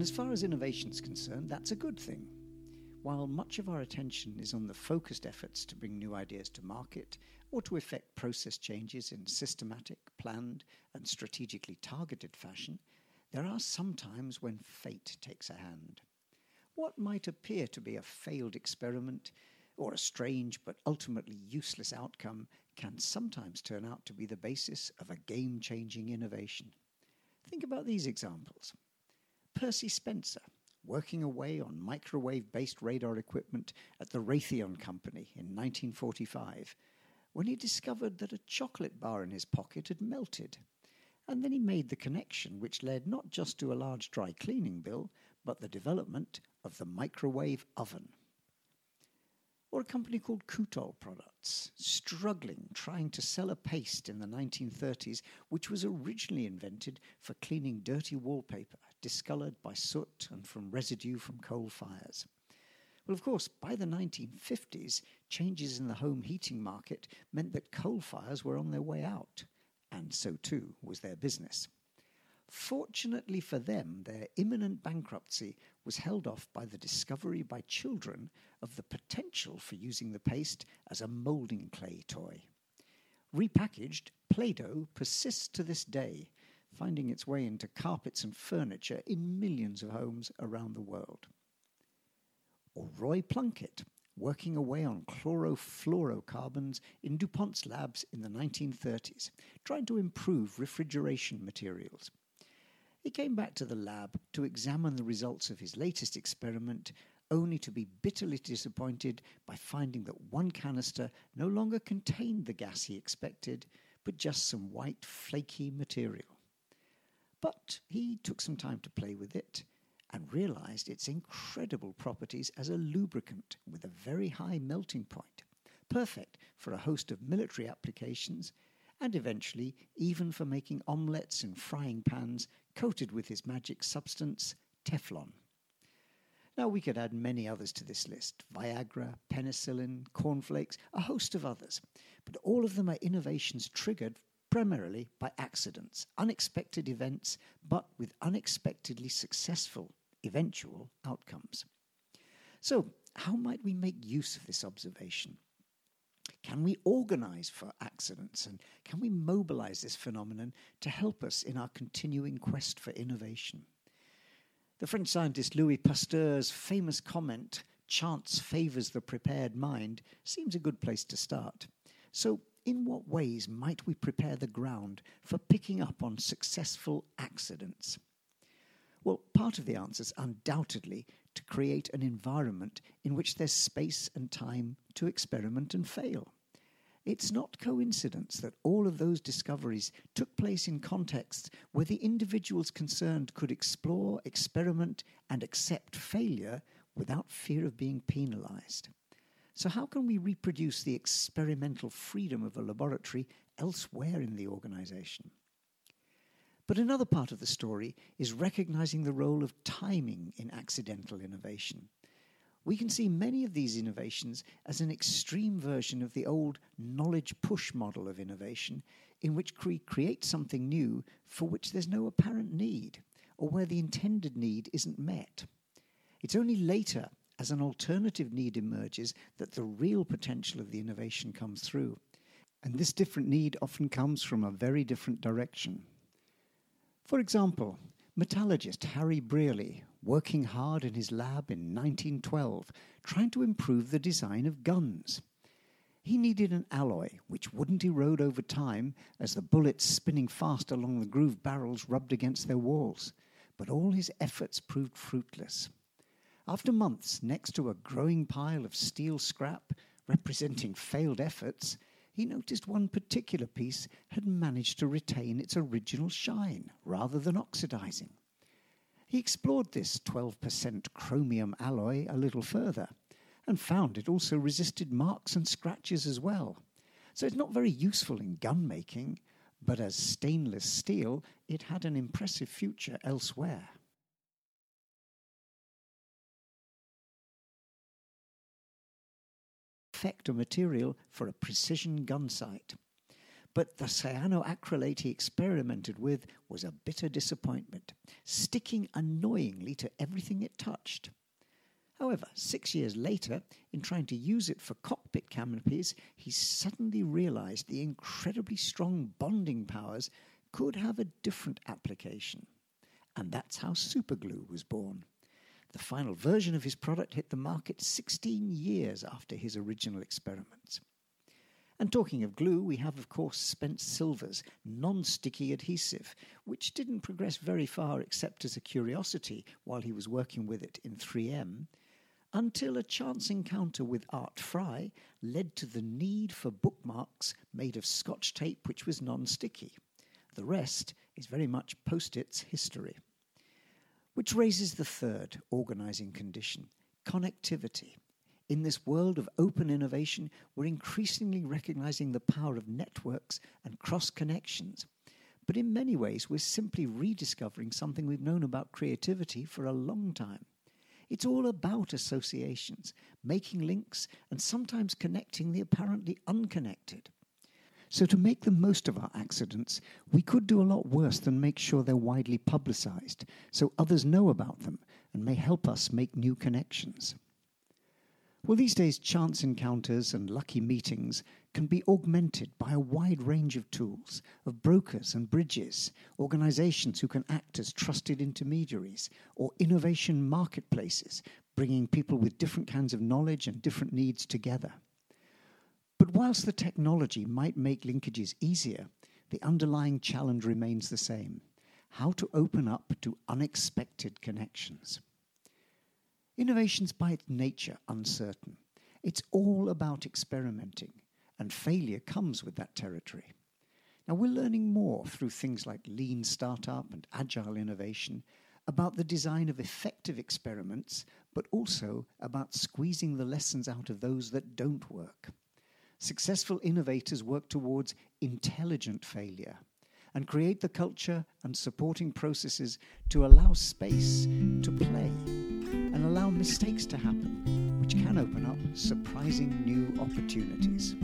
And as far as innovation is concerned, that's a good thing. While much of our attention is on the focused efforts to bring new ideas to market or to effect process changes in systematic, planned, and strategically targeted fashion, there are some times when fate takes a hand. What might appear to be a failed experiment or a strange but ultimately useless outcome can sometimes turn out to be the basis of a game-changing innovation. Think about these examples. Percy Spencer, working away on microwave-based radar equipment at the Raytheon Company in 1945, when he discovered that a chocolate bar in his pocket had melted. And then he made the connection which led not just to a large dry cleaning bill, but the development of the microwave oven. Or a company called Kutol Products, trying to sell a paste in the 1930s, which was originally invented for cleaning dirty wallpaper, discoloured by soot and from residue from coal fires. Well, of course, by the 1950s, changes in the home heating market meant that coal fires were on their way out, and so too was their business. Fortunately for them, their imminent bankruptcy was held off by the discovery by children of the potential for using the paste as a moulding clay toy. Repackaged, Play-Doh persists to this day, finding its way into carpets and furniture in millions of homes around the world. Or Roy Plunkett, working away on chlorofluorocarbons in DuPont's labs in the 1930s, trying to improve refrigeration materials. He came back to the lab to examine the results of his latest experiment, only to be bitterly disappointed by finding that one canister no longer contained the gas he expected, but just some white, flaky material. But he took some time to play with it and realised its incredible properties as a lubricant with a very high melting point, perfect for a host of military applications, and eventually even for making omelettes in frying pans coated with his magic substance, Teflon. Now we could add many others to this list, Viagra, penicillin, cornflakes, a host of others, but all of them are innovations triggered primarily by accidents, unexpected events, but with unexpectedly successful eventual outcomes. So, how might we make use of this observation? Can we organise for accidents, and can we mobilise this phenomenon to help us in our continuing quest for innovation? The French scientist Louis Pasteur's famous comment, "Chance favours the prepared mind," seems a good place to start. So, in what ways might we prepare the ground for picking up on successful accidents? Well, part of the answer is undoubtedly to create an environment in which there's space and time to experiment and fail. It's not coincidence that all of those discoveries took place in contexts where the individuals concerned could explore, experiment, and accept failure without fear of being penalised. So how can we reproduce the experimental freedom of a laboratory elsewhere in the organisation? But another part of the story is recognising the role of timing in accidental innovation. We can see many of these innovations as an extreme version of the old knowledge push model of innovation, in which we create something new for which there's no apparent need, or where the intended need isn't met. It's only later, as an alternative need emerges, that the real potential of the innovation comes through. And this different need often comes from a very different direction. For example, metallurgist Harry Brearley, working hard in his lab in 1912, trying to improve the design of guns. He needed an alloy which wouldn't erode over time as the bullets spinning fast along the grooved barrels rubbed against their walls. But all his efforts proved fruitless. After months next to a growing pile of steel scrap representing failed efforts, he noticed one particular piece had managed to retain its original shine, rather than oxidizing. He explored this 12% chromium alloy a little further, and found it also resisted marks and scratches as well. So it's not very useful in gun making, but as stainless steel, it had an impressive future elsewhere. Effect a material for a precision gun sight. But the cyanoacrylate he experimented with was a bitter disappointment, sticking annoyingly to everything it touched. However, 6 years later, in trying to use it for cockpit canopies, he suddenly realized the incredibly strong bonding powers could have a different application. And that's how superglue was born. The final version of his product hit the market 16 years after his original experiments. And talking of glue, we have, of course, Spence Silver's non-sticky adhesive, which didn't progress very far except as a curiosity while he was working with it in 3M, until a chance encounter with Art Fry led to the need for bookmarks made of Scotch tape which was non-sticky. The rest is very much Post-it's history. Which raises the third organising condition, connectivity. In this world of open innovation, we're increasingly recognising the power of networks and cross-connections. But in many ways, we're simply rediscovering something we've known about creativity for a long time. It's all about associations, making links, and sometimes connecting the apparently unconnected. So to make the most of our accidents, we could do a lot worse than make sure they're widely publicised, so others know about them and may help us make new connections. Well, these days, chance encounters and lucky meetings can be augmented by a wide range of tools, of brokers and bridges, organisations who can act as trusted intermediaries, or innovation marketplaces, bringing people with different kinds of knowledge and different needs together. But whilst the technology might make linkages easier, the underlying challenge remains the same: how to open up to unexpected connections. Innovation's by its nature uncertain. It's all about experimenting, and failure comes with that territory. Now, we're learning more through things like lean startup and agile innovation about the design of effective experiments, but also about squeezing the lessons out of those that don't work. Successful innovators work towards intelligent failure and create the culture and supporting processes to allow space to play and allow mistakes to happen, which can open up surprising new opportunities.